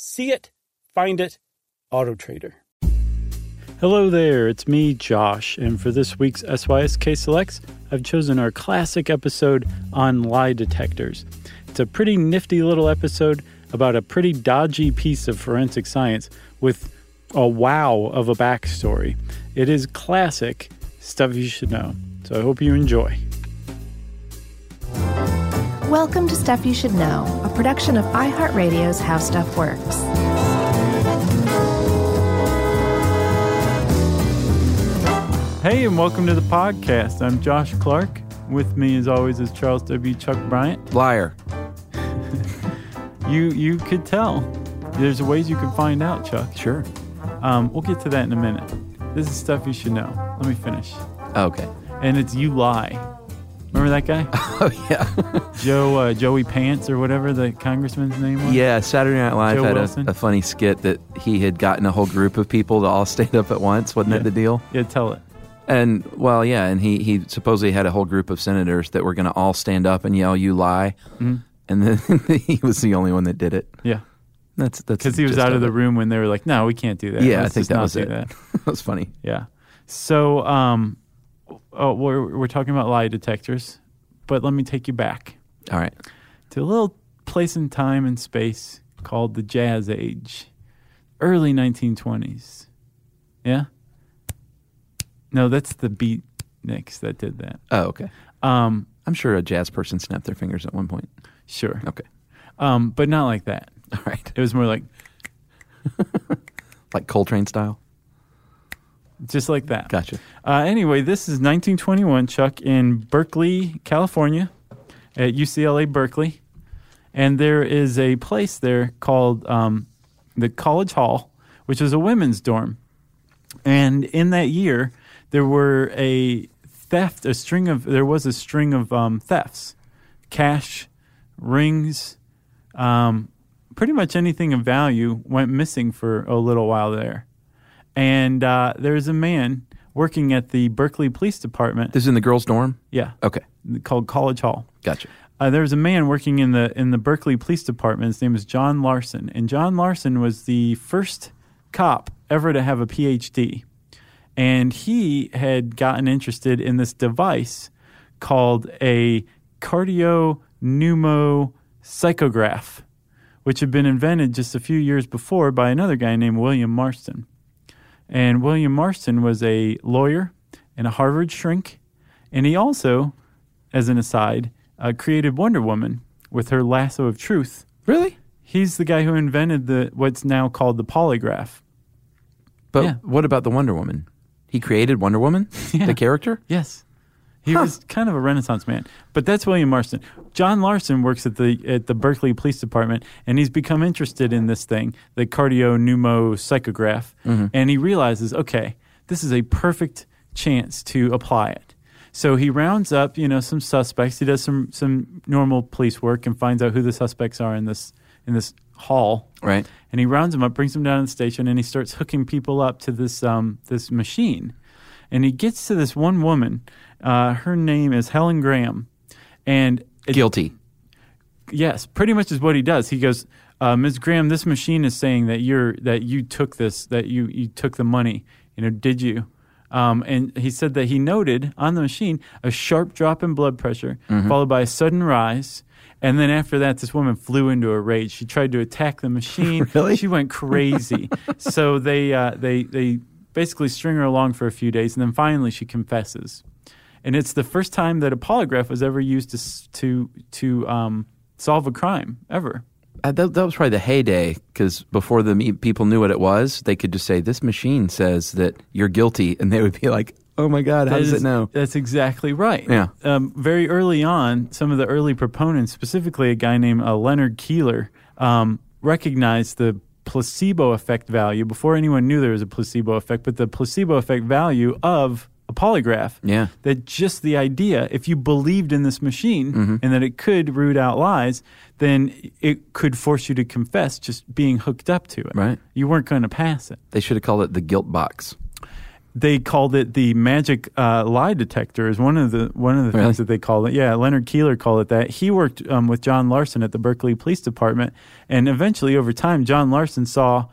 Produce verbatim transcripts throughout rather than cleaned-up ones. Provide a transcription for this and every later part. See it, find it, AutoTrader. Hello there, it's me, Josh, and for this week's S Y S K Selects, I've chosen our classic episode on lie detectors. It's a pretty nifty little episode about a pretty dodgy piece of forensic science with a wow of a backstory. It is classic stuff you should know, so I hope you enjoy. Welcome to Stuff You Should Know, a production of iHeartRadio's How Stuff Works. Hey, and welcome to the podcast. I'm Josh Clark. With me, as always, is Charles W. Chuck Bryant. Liar. you you could tell. There's ways you can find out, Chuck. Sure. Um, we'll get to that in a minute. This is Stuff You Should Know. Let me finish. Okay. And it's You Lie. Remember that guy? Oh, yeah. Joe uh, Joey Pants or whatever the congressman's name was? Yeah, Saturday Night Live Joe had a, a funny skit that he had gotten a whole group of people to all stand up at once. Wasn't yeah. that the deal? Yeah, tell it. And, well, yeah, and he, he supposedly had a whole group of senators that were going to all stand up and yell, "You lie." Mm-hmm. And then he was the only one that did it. Yeah. That's that's because he was out of the room when they were like, "No, we can't do that." Yeah, Let's I think that was it. That. That was funny. Yeah. So um, oh, we're, we're talking about lie detectors, but let me take you back. All right. To a little place in time and space called the Jazz Age, early nineteen twenties. Yeah? No, that's the Beatniks that did that. Oh, okay. Um, I'm sure a jazz person snapped their fingers at one point. Sure. Okay. Um, but not like that. All right. It was more like... like Coltrane style? Just like that. Gotcha. Uh, anyway, this is nineteen twenty-one, Chuck, in Berkeley, California, at U C L A Berkeley. And there is a place there called um, the College Hall, which is a women's dorm. And in that year... There were a theft, a string of, there was a string of um, thefts, cash, rings, um, pretty much anything of value went missing for a little while there. And uh, there's a man working at the Berkeley Police Department. This is in the girls' dorm? Yeah. Okay. Called College Hall. Gotcha. Uh, there was a man working in the in the Berkeley Police Department. His name was John Larson. And John Larson was the first cop ever to have a P H D. And he had gotten interested in this device called a cardiopneumopsychograph, which had been invented just a few years before by another guy named William Marston. And William Marston was a lawyer and a Harvard shrink. And he also, as an aside, uh, created Wonder Woman with her lasso of truth. Really? He's the guy who invented the what's now called the polygraph. But yeah. What about the Wonder Woman? He created Wonder Woman, yeah. the character? Yes. He huh. was kind of a Renaissance man. But that's William Marston. John Larson works at the at the Berkeley Police Department, and he's become interested in this thing, the cardiopneumopsychograph, mm-hmm. and he realizes, okay, this is a perfect chance to apply it. So he rounds up, you know, some suspects. He does some some normal police work and finds out who the suspects are in this in this hall. Right. And he rounds them up, brings them down to the station, and he starts hooking people up to this um, this machine. And he gets to this one woman. Uh, her name is Helen Graham. And it, Guilty. Yes, pretty much is what he does. He goes, uh, "Miz Graham, this machine is saying that you're that you took this, that you, you took the money. You know, did you?" Um, and he said that he noted on the machine a sharp drop in blood pressure, mm-hmm. followed by a sudden rise. And then after that, this woman flew into a rage. She tried to attack the machine. Really? She went crazy. So they uh, they they basically string her along for a few days, and then finally she confesses. And it's the first time that a polygraph was ever used to to to um, solve a crime ever. Uh, that, that was probably the heyday, because before the people knew what it was, they could just say, "This machine says that you're guilty," and they would be like, "Oh my God, how does it know?" That's exactly right. Yeah. Um, very early on, some of the early proponents, specifically a guy named uh, Leonard Keeler, um, recognized the placebo effect value before anyone knew there was a placebo effect, but the placebo effect value of a polygraph. Yeah. That just the idea, if you believed in this machine mm-hmm. and that it could root out lies, then it could force you to confess just being hooked up to it. Right. You weren't going to pass it. They should have called it the guilt box. They called it the magic uh, lie detector is one of the one of the things really? that they called it. Yeah, Leonard Keeler called it that. He worked um, with John Larson at the Berkeley Police Department, and eventually over time John Larson saw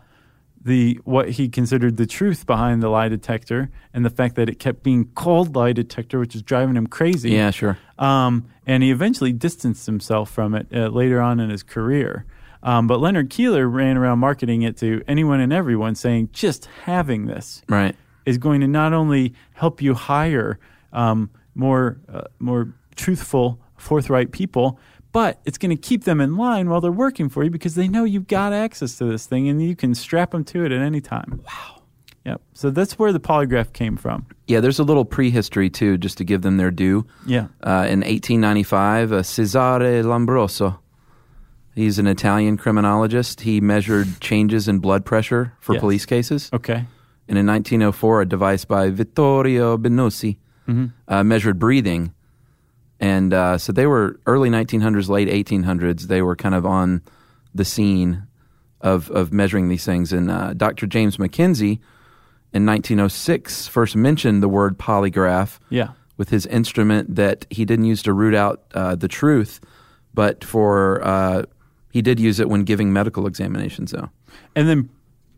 the what he considered the truth behind the lie detector and the fact that it kept being called lie detector, which was driving him crazy. Yeah, sure. Um, and he eventually distanced himself from it uh, later on in his career. Um, but Leonard Keeler ran around marketing it to anyone and everyone, saying just having this right. is going to not only help you hire um, more uh, more truthful, forthright people, but it's going to keep them in line while they're working for you because they know you've got access to this thing and you can strap them to it at any time. Wow. Yep. So that's where the polygraph came from. Yeah, there's a little prehistory, too, just to give them their due. Yeah. Uh, in eighteen ninety-five, uh, Cesare Lombroso, he's an Italian criminologist. He measured changes in blood pressure for yes. police cases. Okay. And in nineteen oh four, a device by Vittorio Benossi mm-hmm. uh, measured breathing. And uh, so they were early nineteen hundreds, late eighteen hundreds. They were kind of on the scene of of measuring these things. And uh, Doctor James McKenzie in nineteen oh six first mentioned the word polygraph yeah. with his instrument that he didn't use to root out uh, the truth, but for uh, he did use it when giving medical examinations, though. And then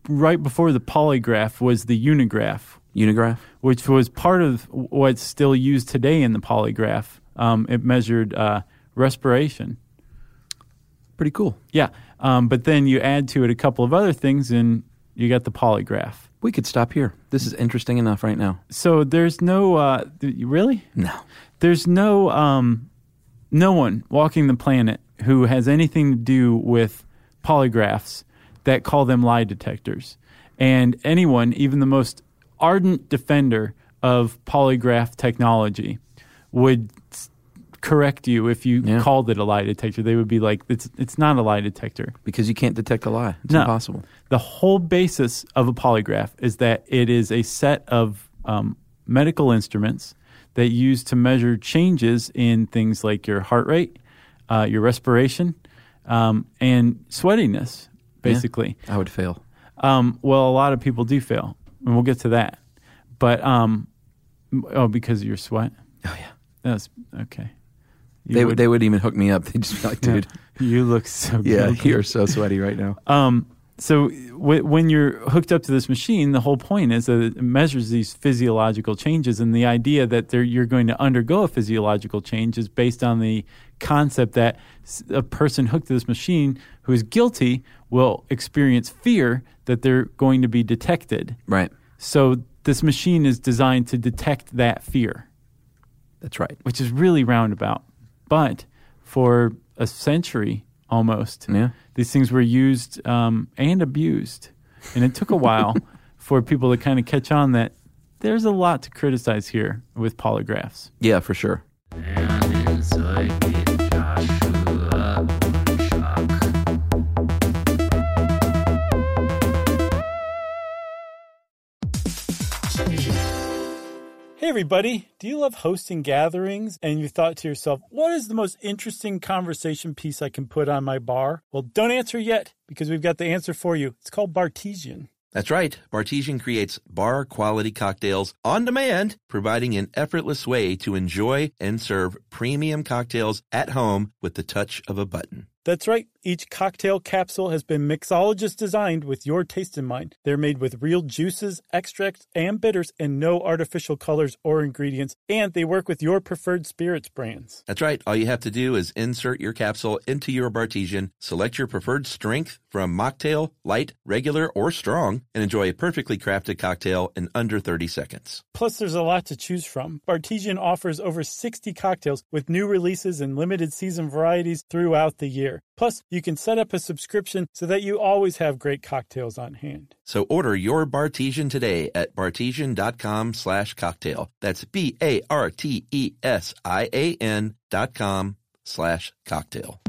right before the polygraph was the unigraph. Unigraph? Which was part of what's still used today in the polygraph. Um, it measured uh, respiration. Pretty cool. Yeah. Um, but then you add to it a couple of other things and you got the polygraph. We could stop here. This is interesting enough right now. So there's no... Uh, really? No. There's no, um, no one walking the planet who has anything to do with polygraphs that call them lie detectors. And anyone, even the most ardent defender of polygraph technology, would correct you if you yeah. called it a lie detector. They would be like, it's it's not a lie detector. Because you can't detect a lie. It's no. impossible. The whole basis of a polygraph is that it is a set of um, medical instruments that use to measure changes in things like your heart rate, uh, your respiration, um, and sweatiness. Basically, yeah, I would fail. Um, well, a lot of people do fail, and we'll get to that. But um, oh, because of your sweat. Oh yeah, that's okay. You they would. They wouldn't even hook me up. They'd just be like, "Dude, you look so good. Yeah, you're so sweaty right now." Um, so w- when you're hooked up to this machine, the whole point is that it measures these physiological changes, and the idea that you're going to undergo a physiological change is based on the concept that a person hooked to this machine who is guilty will experience fear that they're going to be detected. Right. So this machine is designed to detect that fear. That's right. Which is really roundabout. But for a century almost, yeah. these things were used um, and abused. And it took a while for people to kind of catch on that there's a lot to criticize here with polygraphs. Yeah, for sure. Hey everybody, do you love hosting gatherings and you thought to yourself, what is the most interesting conversation piece I can put on my bar? Well, don't answer yet because we've got the answer for you. It's called Bartesian. That's right. Bartesian creates bar-quality cocktails on demand, providing an effortless way to enjoy and serve premium cocktails at home with the touch of a button. That's right. Each cocktail capsule has been mixologist-designed with your taste in mind. They're made with real juices, extracts, and bitters, and no artificial colors or ingredients. And they work with your preferred spirits brands. That's right. All you have to do is insert your capsule into your Bartesian, select your preferred strength from mocktail, light, regular, or strong, and enjoy a perfectly crafted cocktail in under thirty seconds. Plus, there's a lot to choose from. Bartesian offers over sixty cocktails with new releases and limited season varieties throughout the year. Plus, you can set up a subscription so that you always have great cocktails on hand. So order your Bartesian today at bartesian.com slash cocktail. That's B-A-R-T-E-S-I-A-N dot com slash cocktail.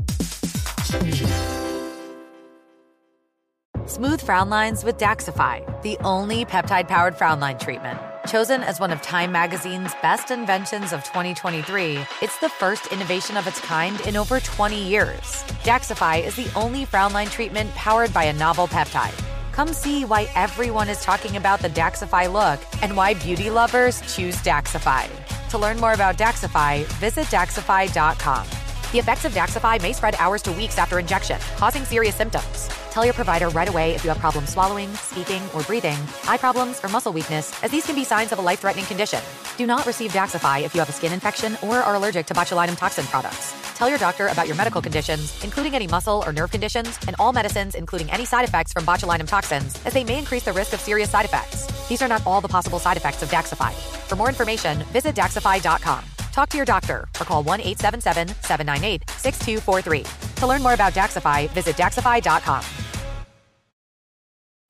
Smooth frown lines with Daxxify, the only peptide-powered frown line treatment. Chosen as one of Time Magazine's best inventions of twenty twenty-three, it's the first innovation of its kind in over twenty years. Daxxify is the only frown line treatment powered by a novel peptide. Come see why everyone is talking about the Daxxify look and why beauty lovers choose Daxxify. To learn more about Daxxify, visit Daxxify dot com. The effects of Daxxify may spread hours to weeks after injection, causing serious symptoms. Tell your provider right away if you have problems swallowing, speaking, or breathing, eye problems, or muscle weakness, as these can be signs of a life-threatening condition. Do not receive Daxxify if you have a skin infection or are allergic to botulinum toxin products. Tell your doctor about your medical conditions, including any muscle or nerve conditions, and all medicines, including any side effects from botulinum toxins, as they may increase the risk of serious side effects. These are not all the possible side effects of Daxxify. For more information, visit Daxxify dot com. Talk to your doctor or call one eight seven seven, seven nine eight, six two four three. To learn more about Daxxify, visit Daxxify dot com.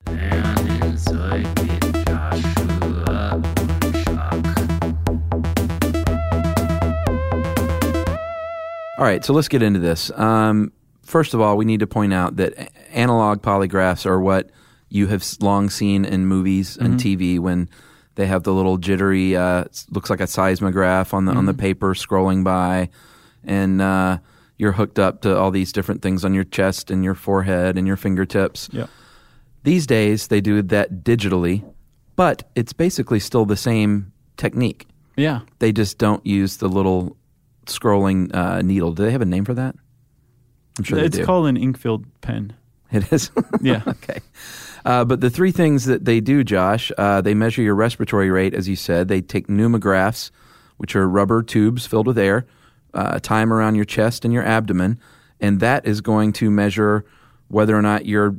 And inside with Joshua Bushok. All right, so let's get into this. Um, first of all, we need to point out that analog polygraphs are what you have long seen in movies mm-hmm. and T V when they have the little jittery, uh, looks like a seismograph on the mm-hmm. on the paper scrolling by, and uh, you're hooked up to all these different things on your chest and your forehead and your fingertips. Yeah. These days they do that digitally, but it's basically still the same technique. Yeah. They just don't use the little scrolling uh, needle. Do they have a name for that? I'm sure it's they do. It's called an ink-filled pen. It is? Yeah. Okay. Uh, but the three things that they do, Josh, uh, they measure your respiratory rate, as you said. They take pneumographs, which are rubber tubes filled with air, uh, tie them around your chest and your abdomen, and that is going to measure whether or not you're,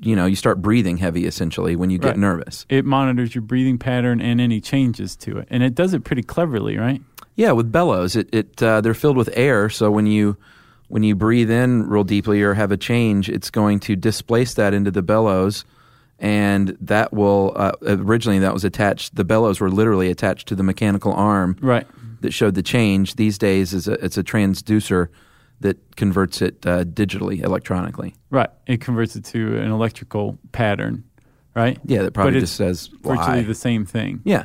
you know, you start breathing heavy, essentially, when you get right. nervous. It monitors your breathing pattern and any changes to it, and it does it pretty cleverly, right? Yeah, with bellows. It, it uh, they're filled with air, so when you... When you breathe in real deeply or have a change, it's going to displace that into the bellows, and that will uh, originally that was attached. The bellows were literally attached to the mechanical arm right. that showed the change. These days, is a, it's a transducer that converts it uh, digitally, electronically. Right, it converts it to an electrical pattern, right? Yeah, that probably but just says lie. Virtually the same thing. Yeah.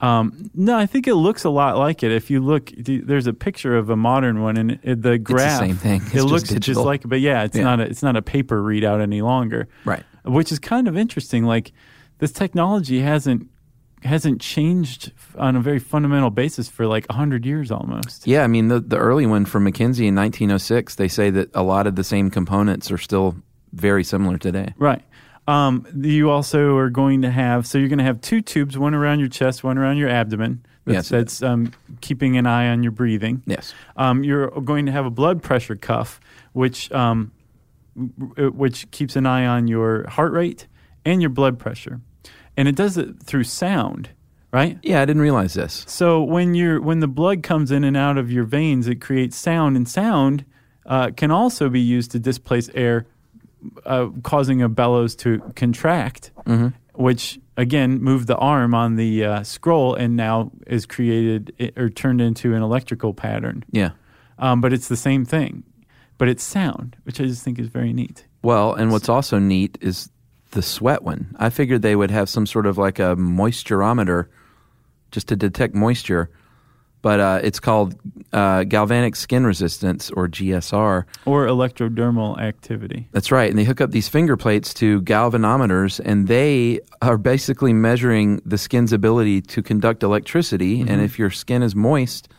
Um, no, I think it looks a lot like it. If you look, there's a picture of a modern one, and it, the graph, it's the same thing. It's it just looks digital. Just like it, but yeah, it's yeah. not a, it's not a paper readout any longer, right? Which is kind of interesting. Like this technology hasn't hasn't changed on a very fundamental basis for like a hundred years almost. Yeah, I mean the the early one from McKenzie in nineteen oh six, they say that a lot of the same components are still very similar today, right? Um, you also are going to have, so you're going to have two tubes, one around your chest, one around your abdomen. That's, yes. That's um, keeping an eye on your breathing. Yes. Um, you're going to have a blood pressure cuff, which um, which keeps an eye on your heart rate and your blood pressure. And it does it through sound, right? Yeah, I didn't realize this. So when you're when the blood comes in and out of your veins, it creates sound, and sound uh, can also be used to displace air, Uh, causing a bellows to contract, mm-hmm. which again moved the arm on the uh, scroll and now is created it, or turned into an electrical pattern. Yeah, um, but it's the same thing, but it's sound, which I just think is very neat. Well, and what's also neat is the sweat one. I figured they would have some sort of like a moisturometer just to detect moisture. But uh, it's called uh, galvanic skin resistance, or G S R. Or electrodermal activity. That's right. And they hook up these finger plates to galvanometers, and they are basically measuring the skin's ability to conduct electricity. Mm-hmm. And if your skin is moist,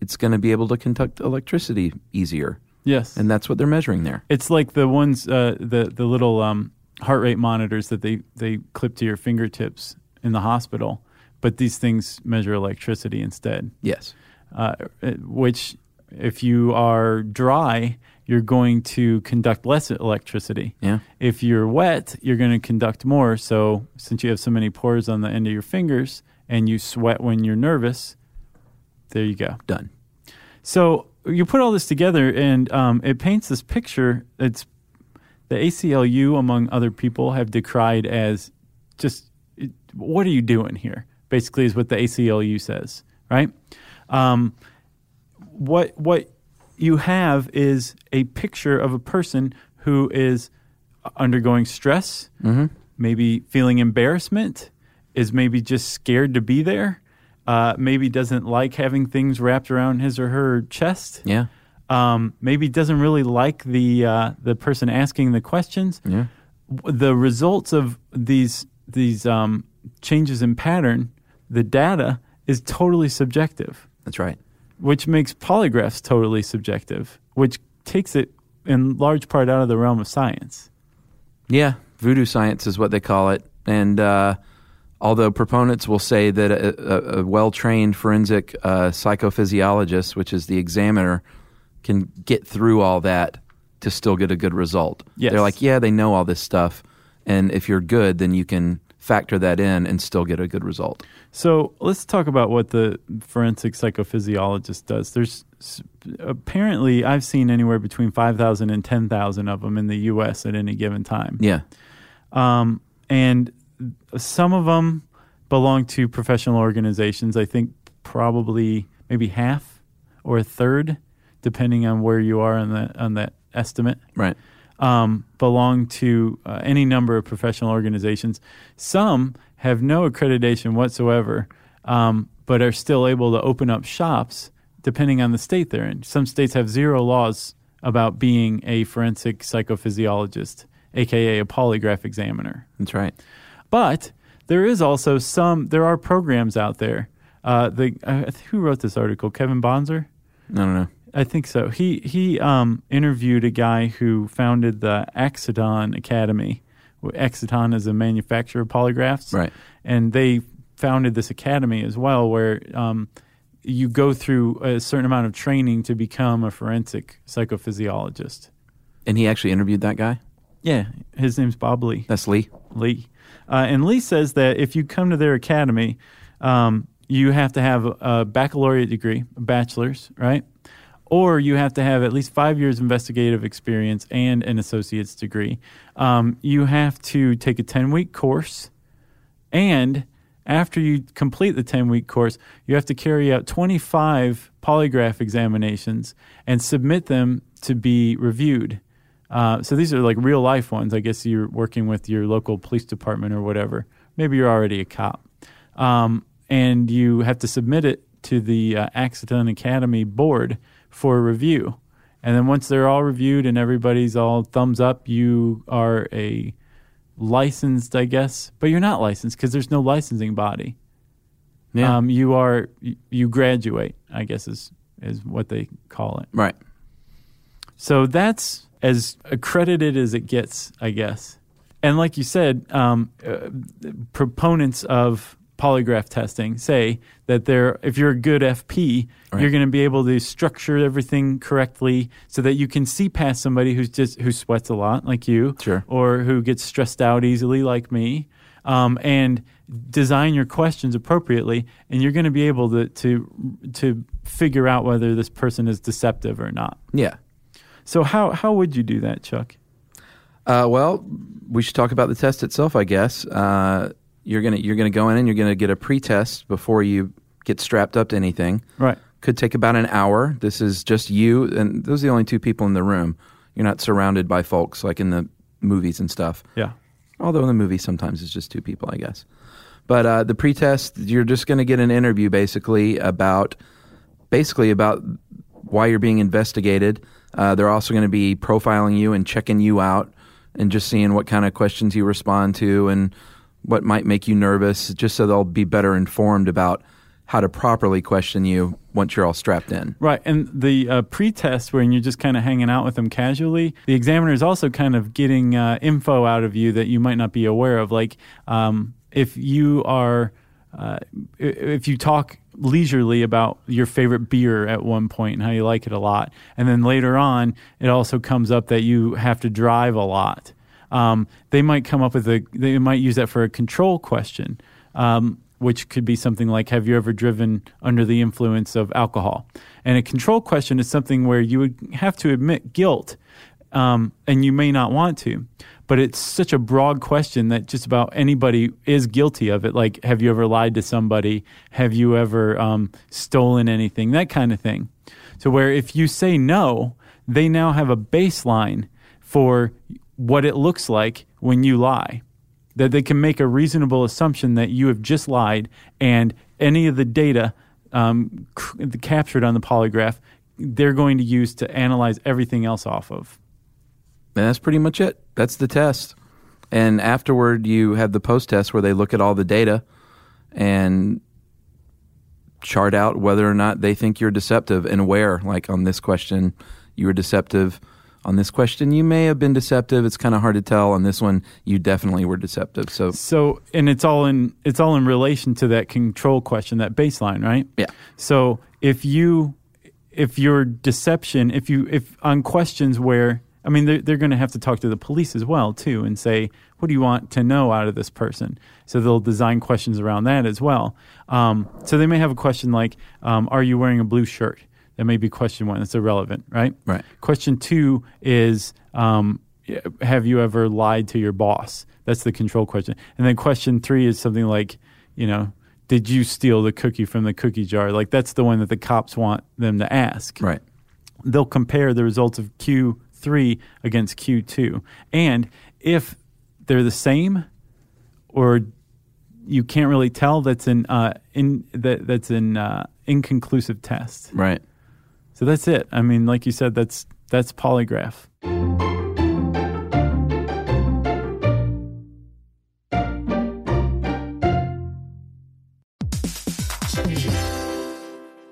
it's going to be able to conduct electricity easier. Yes. And that's what they're measuring there. It's like the ones, uh, the, the little um, heart rate monitors that they, they clip to your fingertips in the hospital, but these things measure electricity instead. Yes. Uh, which, if you are dry, you're going to conduct less electricity. Yeah. If you're wet, you're going to conduct more. So since you have so many pores on the end of your fingers and you sweat when you're nervous, there you go. Done. So you put all this together, and um, it paints this picture. It's the A C L U, among other people, have decried as just, what are you doing here? Basically is what the A C L U says, right? Um, what what you have is a picture of a person who is undergoing stress, mm-hmm. maybe feeling embarrassment, is maybe just scared to be there, uh, maybe doesn't like having things wrapped around his or her chest. Yeah. Um, maybe doesn't really like the uh, the person asking the questions. Yeah. The results of these these um, changes in pattern, the data is totally subjective. That's right. Which makes polygraphs totally subjective, which takes it in large part out of the realm of science. Yeah, voodoo science is what they call it. And uh, although proponents will say that a, a, a well-trained forensic uh, psychophysiologist, which is the examiner, can get through all that to still get a good result. Yes. They're like, yeah, they know all this stuff, and if you're good, then you can factor that in and still get a good result. So let's talk about what the forensic psychophysiologist does. There's apparently, I've seen anywhere between five thousand and ten thousand of them in the U S at any given time. Yeah. Um, and some of them belong to professional organizations. I think probably maybe half or a third, depending on where you are on the, on that estimate. Right. Um, belong to uh, any number of professional organizations. Some have no accreditation whatsoever, um, but are still able to open up shops depending on the state they're in. Some states have zero laws about being a forensic psychophysiologist, a k a a polygraph examiner. That's right. But there is also some, there are programs out there. Uh, the uh, who wrote this article? Kevin Bonzer? I don't know. I think so. He he um, interviewed a guy who founded the Exodon Academy. Exodon is a manufacturer of polygraphs. Right. And they founded this academy as well where um, you go through a certain amount of training to become a forensic psychophysiologist. And he actually interviewed that guy? Yeah. His name's Bob Lee. That's Lee? Lee. Uh, and Lee says that if you come to their academy, um, you have to have a, a baccalaureate degree, a bachelor's, right? Or you have to have at least five years investigative experience and an associate's degree. Um, you have to take a ten-week course, and after you complete the ten-week course, you have to carry out twenty-five polygraph examinations and submit them to be reviewed. Uh, so these are like real-life ones. I guess you're working with your local police department or whatever. Maybe you're already a cop. Um, and you have to submit it to the uh, Accident Academy board for review. And then once they're all reviewed and everybody's all thumbs up, you are a licensed, I guess, but you're not licensed because there's no licensing body. Yeah. Um, you are, you graduate, I guess is, is what they call it. Right. So that's as accredited as it gets, I guess. And like you said, um, uh, proponents of polygraph testing say that they're, if you're a good F P, right, you're going to be able to structure everything correctly so that you can see past somebody who's just who sweats a lot like you, sure, or who gets stressed out easily like me, um, and design your questions appropriately, and you're going to be able to, to to figure out whether this person is deceptive or not. Yeah. So how how would you do that, Chuck? Uh, well, we should talk about the test itself, I guess. Uh, You're gonna you're gonna go in and you're gonna get a pretest before you get strapped up to anything. Right. Could take about an hour. This is just you, and those are the only two people in the room. You're not surrounded by folks like in the movies and stuff. Yeah. Although in the movies sometimes it's just two people, I guess. But uh, the pretest, you're just gonna get an interview basically about basically about why you're being investigated. Uh, they're also gonna be profiling you and checking you out and just seeing what kind of questions you respond to and what might make you nervous, just so they'll be better informed about how to properly question you once you're all strapped in. Right. And the uh, pre-test, when you're just kind of hanging out with them casually, the examiner is also kind of getting uh, info out of you that you might not be aware of. Like um, if you are, uh, if you talk leisurely about your favorite beer at one point and how you like it a lot, and then later on, it also comes up that you have to drive a lot. Um, they might come up with a, they might use that for a control question. Um, which could be something like, have you ever driven under the influence of alcohol? And a control question is something where you would have to admit guilt, um, and you may not want to. But it's such a broad question that just about anybody is guilty of it. Like, have you ever lied to somebody? Have you ever um, stolen anything? That kind of thing. So where if you say no, they now have a baseline for what it looks like when you lie. That they can make a reasonable assumption that you have just lied, and any of the data um, c- captured on the polygraph, they're going to use to analyze everything else off of. And that's pretty much it. That's the test. And afterward, you have the post-test where they look at all the data and chart out whether or not they think you're deceptive and where. Like, on this question, you were deceptive. On this question, you may have been deceptive. It's kind of hard to tell. On this one, you definitely were deceptive. So, so and it's all in it's all in relation to that control question, that baseline, right? Yeah. So if you if your deception, if you if on questions where, I mean, they're, they're going to have to talk to the police as well too, and say, what do you want to know out of this person? So they'll design questions around that as well. Um, so they may have a question like, um, are you wearing a blue shirt? That may be question one. That's irrelevant, right? Right. Question two is, um, have you ever lied to your boss? That's the control question. And then question three is something like, you know, did you steal the cookie from the cookie jar? Like, that's the one that the cops want them to ask. Right. They'll compare the results of Q three against Q two. And if they're the same or you can't really tell, that's an, uh, in, that, that's an uh, inconclusive test. Right. So that's it. I mean, like you said, that's that's polygraph.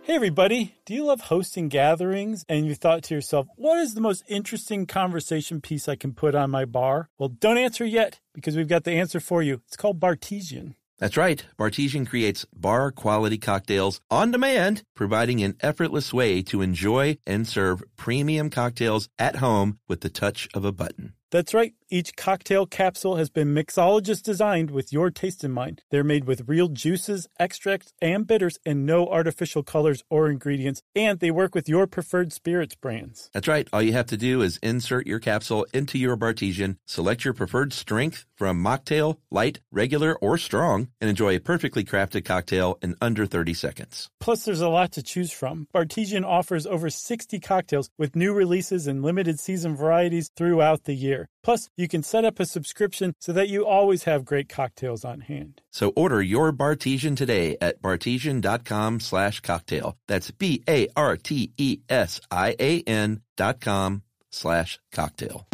Hey, everybody. Do you love hosting gatherings and you thought to yourself, what is the most interesting conversation piece I can put on my bar? Well, don't answer yet, because we've got the answer for you. It's called Bartesian. That's right. Bartesian creates bar-quality cocktails on demand, providing an effortless way to enjoy and serve premium cocktails at home with the touch of a button. That's right. Each cocktail capsule has been mixologist-designed with your taste in mind. They're made with real juices, extracts, and bitters, and no artificial colors or ingredients, and they work with your preferred spirits brands. That's right. All you have to do is insert your capsule into your Bartesian, select your preferred strength from mocktail, light, regular, or strong, and enjoy a perfectly crafted cocktail in under thirty seconds. Plus, there's a lot to choose from. Bartesian offers over sixty cocktails with new releases and limited season varieties throughout the year. Plus, you can set up a subscription so that you always have great cocktails on hand. So order your Bartesian today at bartesian.com slash cocktail. That's B-A-R-T-E-S-I-A-N dot com slash cocktail.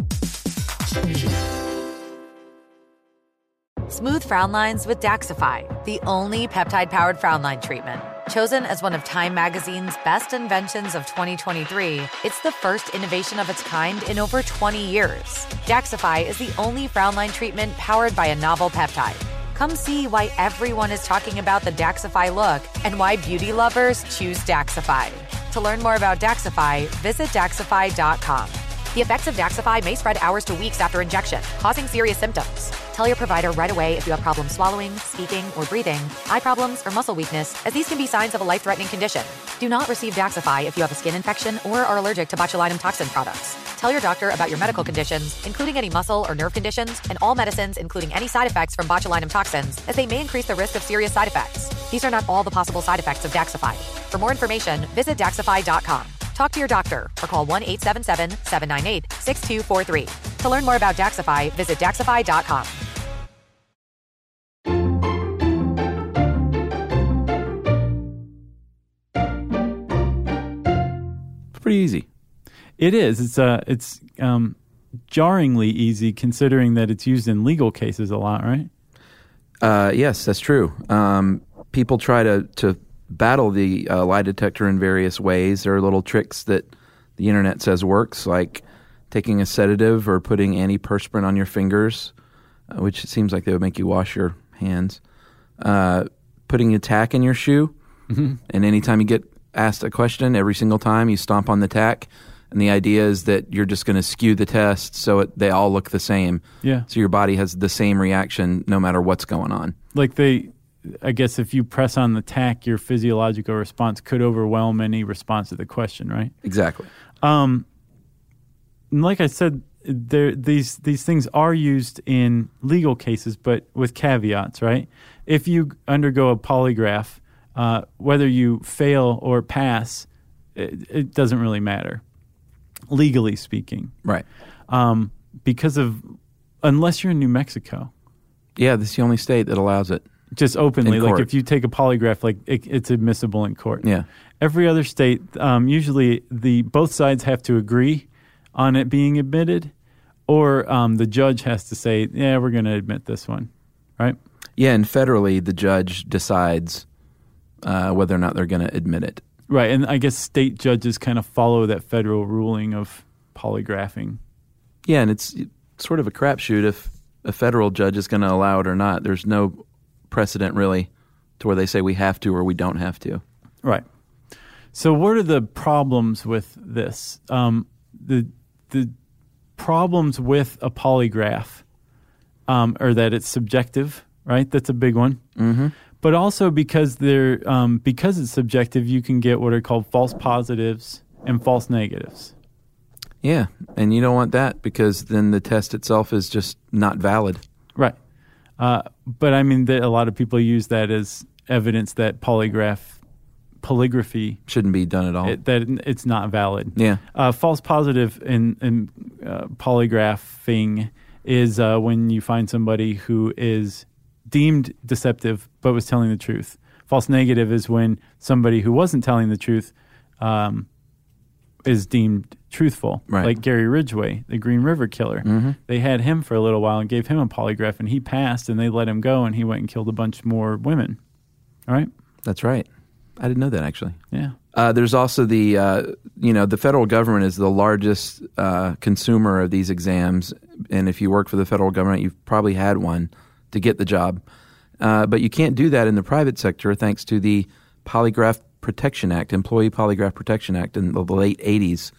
Smooth frown lines with Daxxify, the only peptide-powered frown line treatment. Chosen as one of Time Magazine's best inventions of twenty twenty-three, it's the first innovation of its kind in over twenty years. Daxxify is the only frown line treatment powered by a novel peptide. Come see why everyone is talking about the Daxxify look and why beauty lovers choose Daxxify. To learn more about Daxxify, visit Daxxify dot com. The effects of Daxxify may spread hours to weeks after injection, causing serious symptoms. Tell your provider right away if you have problems swallowing, speaking, or breathing, eye problems, or muscle weakness, as these can be signs of a life-threatening condition. Do not receive Daxxify if you have a skin infection or are allergic to botulinum toxin products. Tell your doctor about your medical conditions, including any muscle or nerve conditions, and all medicines, including any side effects from botulinum toxins, as they may increase the risk of serious side effects. These are not all the possible side effects of Daxxify. For more information, visit Daxxify dot com. Talk to your doctor or call one eight seven seven, seven nine eight, six two four three. To learn more about Daxxify, visit Daxxify dot com. It's pretty easy. It is. It's uh, it's um, jarringly easy, considering that it's used in legal cases a lot, right? Uh, yes, that's true. Um, people try to, to battle the uh, lie detector in various ways. There are little tricks that the internet says works, like taking a sedative or putting antiperspirant on your fingers, uh, which it seems like they would make you wash your hands, uh, putting a tack in your shoe, mm-hmm. and anytime you get asked a question, every single time you stomp on the tack, and the idea is that you're just going to skew the test so it, they all look the same. Yeah. So your body has the same reaction no matter what's going on. Like they... I guess if you press on the tack, your physiological response could overwhelm any response to the question, right? Exactly. Um, like I said, there, these these things are used in legal cases, but with caveats, right? If you undergo a polygraph, uh, whether you fail or pass, it, it doesn't really matter, legally speaking. Right. Um, because of, unless you're in New Mexico. Yeah, that's the only state that allows it. Just openly, like if you take a polygraph, like it, it's admissible in court. Yeah. Every other state, um, usually the both sides have to agree on it being admitted, or um, the judge has to say, "Yeah, we're going to admit this one," right? Yeah, and federally, the judge decides uh, whether or not they're going to admit it. Right, and I guess state judges kind of follow that federal ruling of polygraphing. Yeah, and it's, it's sort of a crapshoot if a federal judge is going to allow it or not. There's no precedent really to where they say we have to or we don't have to. Right. So what are the problems with this? Um, the the problems with a polygraph um, are that it's subjective, right? That's a big one. Mm-hmm. But also because they're um, because it's subjective, you can get what are called false positives and false negatives. Yeah, and you don't want that because then the test itself is just not valid. Right. Uh, but I mean, the, a lot of people use that as evidence that polygraph, polygraphy shouldn't be done at all. It, that it's not valid. Yeah. Uh, false positive in in uh, polygraphing is uh, when you find somebody who is deemed deceptive but was telling the truth. False negative is when somebody who wasn't telling the truth um, is deemed truthful, right. Like Gary Ridgway, the Green River Killer. Mm-hmm. They had him for a little while and gave him a polygraph, and he passed, and they let him go, and he went and killed a bunch more women. All right? That's right. I didn't know that, actually. Yeah. Uh, there's also the, uh, you know, the federal government is the largest uh, consumer of these exams, and if you work for the federal government, you've probably had one to get the job. Uh, but you can't do that in the private sector thanks to the Polygraph Protection Act, Employee Polygraph Protection Act in the late eighties.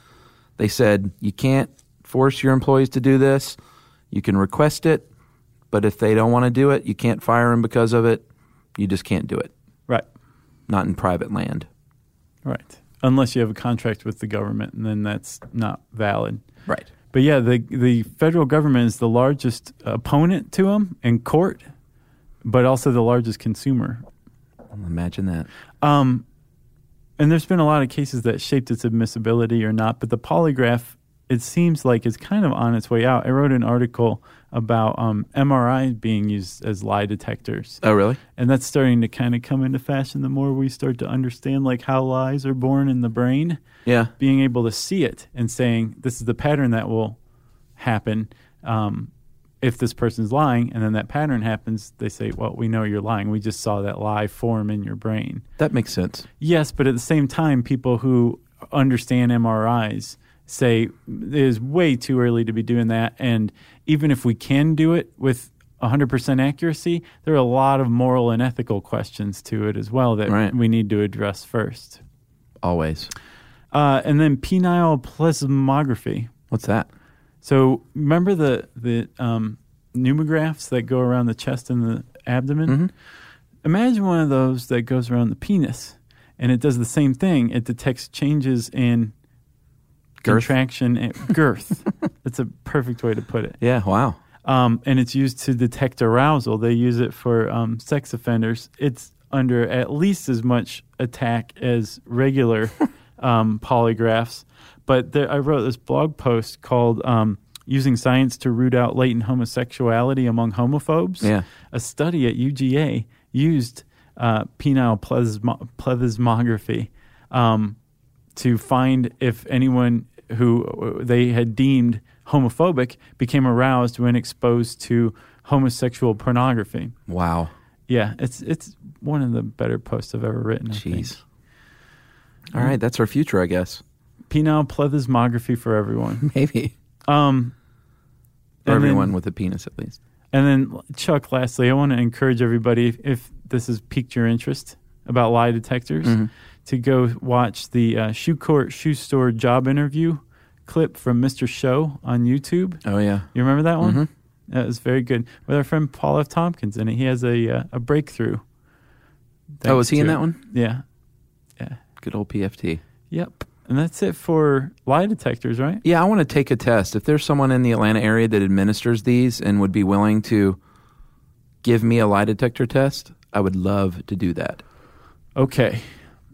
They said, you can't force your employees to do this. You can request it, but if they don't want to do it, you can't fire them because of it. You just can't do it. Right. Not in private land. Right. Unless you have a contract with the government, and then that's not valid. Right. But yeah, the the federal government is the largest opponent to them in court, but also the largest consumer. Imagine that. Um And there's been a lot of cases that shaped its admissibility or not, but the polygraph, it seems like, is kind of on its way out. I wrote an article about um, M R I being used as lie detectors. Oh, really? And that's starting to kind of come into fashion the more we start to understand like how lies are born in the brain. Yeah. Being able to see it and saying, this is the pattern that will happen um, if this person's lying, and then that pattern happens, they say, well, we know you're lying. We just saw that lie form in your brain. That makes sense. Yes, but at the same time, people who understand M R Is say it is way too early to be doing that, and even if we can do it with one hundred percent accuracy, there are a lot of moral and ethical questions to it as well that right. we need to address first. Always. Uh, and then penile plethysmography. What's that? So remember the the um, pneumographs that go around the chest and the abdomen? Mm-hmm. Imagine one of those that goes around the penis, and it does the same thing. It detects changes in girth. Contraction and girth. That's a perfect way to put it. Yeah, wow. Um, and it's used to detect arousal. They use it for um, sex offenders. It's under at least as much attack as regular um, polygraphs. But there, I wrote this blog post called um, Using Science to Root Out Latent Homosexuality Among Homophobes. Yeah. A study at U G A used uh, penile plethysmo- plethysmography um, to find if anyone who they had deemed homophobic became aroused when exposed to homosexual pornography. Wow. Yeah, it's it's one of the better posts I've ever written. I Jeez. Think. All um, right, that's our future, I guess. Penile plethysmography for everyone. Maybe. Um, for everyone then, with a penis, at least. And then, Chuck, lastly, I want to encourage everybody, if, if this has piqued your interest about lie detectors, mm-hmm. to go watch the uh, Shoe Court Shoe Store job interview clip from Mister Show on YouTube. Oh, yeah. You remember that one? Mm-hmm. That was very good. With our friend Paul F. Tompkins in it. He has a uh, a breakthrough. Oh, was he in it. that one? Yeah. Yeah. Good old P F T. Yep. And that's it for lie detectors, right? Yeah, I want to take a test. If there's someone in the Atlanta area that administers these and would be willing to give me a lie detector test, I would love to do that. Okay.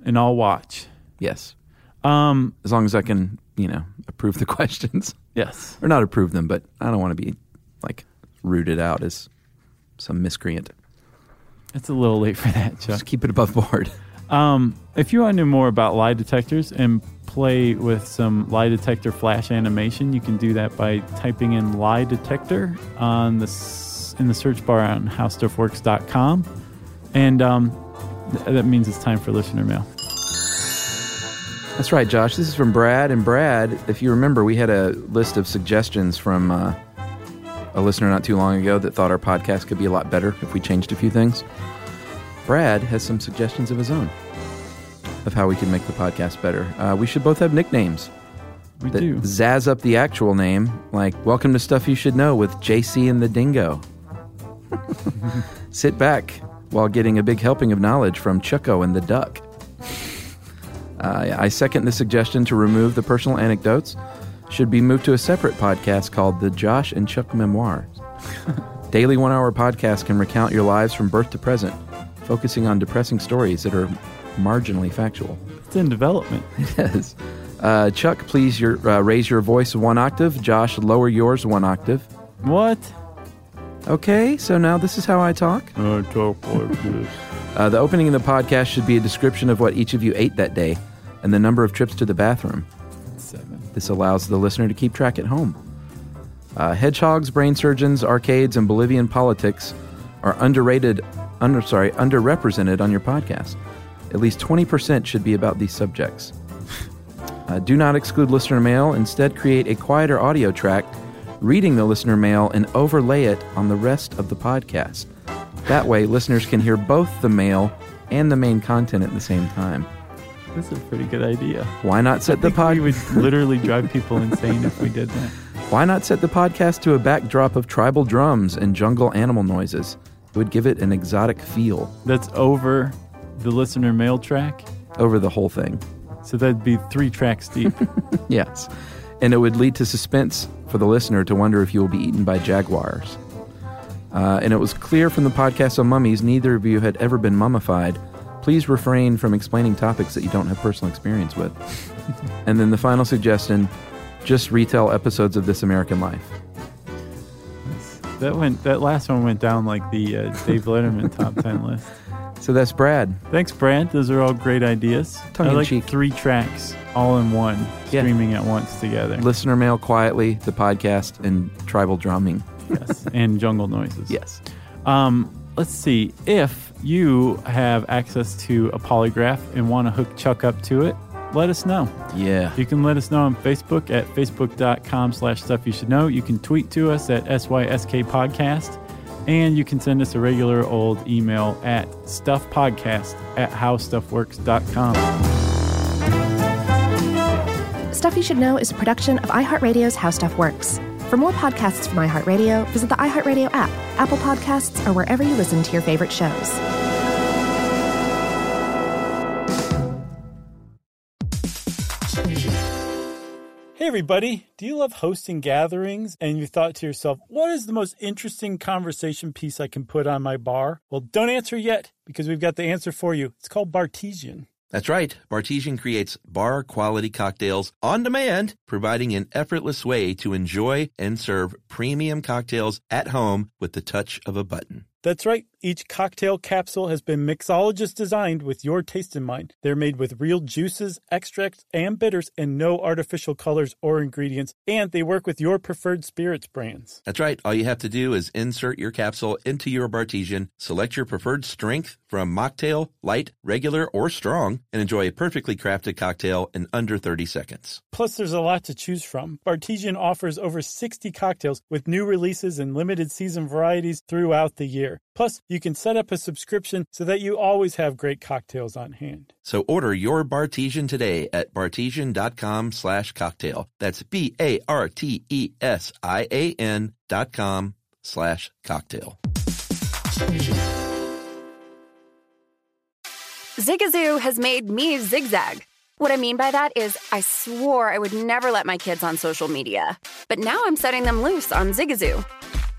And I'll watch. Yes. Um, as long as I can, you know, approve the questions. Yes. Or not approve them, but I don't want to be... like rooted out as some miscreant. It's a little late for that, Chuck. Just keep it above board. Um, if you want to know more about lie detectors and play with some lie detector flash animation, you can do that by typing in lie detector on the, in the search bar on how stuff works dot com. And um, th- that means it's time for listener mail. That's right, Josh. This is from Brad. And Brad, if you remember, we had a list of suggestions from... Uh, a listener not too long ago that thought our podcast could be a lot better if we changed a few things. Brad has some suggestions of his own of how we can make the podcast better. Uh, we should both have nicknames. We that do. Zazz up the actual name, like Welcome to Stuff You Should Know with J C and the Dingo. Sit back while getting a big helping of knowledge from Chucko and the Duck. Uh, I second the suggestion to remove the personal anecdotes. Should be moved to a separate podcast called The Josh and Chuck Memoirs. Daily one-hour podcast can recount your lives from birth to present, focusing on depressing stories that are marginally factual. It's in development. It is. Uh, Chuck, please your, uh, raise your voice one octave. Josh, lower yours one octave. What? Okay, so now this is how I talk. I talk like this. Uh, the opening of the podcast should be a description of what each of you ate that day and the number of trips to the bathroom. This allows the listener to keep track at home. Uh, hedgehogs, brain surgeons, arcades, and Bolivian politics are underrated, under, sorry, underrepresented on your podcast. At least twenty percent should be about these subjects. Uh, do not exclude listener mail. Instead, create a quieter audio track, reading the listener mail, and overlay it on the rest of the podcast. That way, listeners can hear both the mail and the main content at the same time. That's a pretty good idea. Why not set the podcast? We would literally drive people insane if we did that. Why not set the podcast to a backdrop of tribal drums and jungle animal noises? It would give it an exotic feel. That's over the listener mail track? Over the whole thing. So that'd be three tracks deep. Yes. And it would lead to suspense for the listener to wonder if you will be eaten by jaguars. Uh, and it was clear from the podcast on mummies neither of you had ever been mummified. Please refrain from explaining topics that you don't have personal experience with. And then the final suggestion, just retell episodes of This American Life. That went. That last one went down like the uh, Dave Letterman top ten list. So that's Brad. Thanks, Brad. Those are all great ideas. Tongue I in like cheek. Three tracks all in one, yeah. Streaming at once together. Listener mail quietly, the podcast, and tribal drumming. Yes, and jungle noises. Yes. Um, let's see. If you have access to a polygraph and want to hook Chuck up to it, let us know. Yeah. You can let us know on Facebook at facebook.com slash stuff you should know. You can tweet to us at S Y S K podcast. And you can send us a regular old email at stuffpodcast at howstuffworks.com. Stuff You Should Know is a production of iHeartRadio's How Stuff Works. For more podcasts from iHeartRadio, visit the iHeartRadio app, Apple Podcasts, or wherever you listen to your favorite shows. Hey, everybody. Do you love hosting gatherings and you thought to yourself, what is the most interesting conversation piece I can put on my bar? Well, don't answer yet because we've got the answer for you. It's called Bartesian. That's right. Bartesian creates bar-quality cocktails on demand, providing an effortless way to enjoy and serve premium cocktails at home with the touch of a button. That's right. Each cocktail capsule has been mixologist-designed with your taste in mind. They're made with real juices, extracts, and bitters, and no artificial colors or ingredients. And they work with your preferred spirits brands. That's right. All you have to do is insert your capsule into your Bartesian, select your preferred strength from mocktail, light, regular, or strong, and enjoy a perfectly crafted cocktail in under thirty seconds. Plus, there's a lot to choose from. Bartesian offers over sixty cocktails with new releases and limited season varieties throughout the year. Plus, you can set up a subscription so that you always have great cocktails on hand. So order your Bartesian today at bartesian.com slash cocktail. That's B-A-R-T-E-S-I-A-N dot com slash cocktail. Zigazoo has made me zigzag. What I mean by that is I swore I would never let my kids on social media, but now I'm setting them loose on Zigazoo.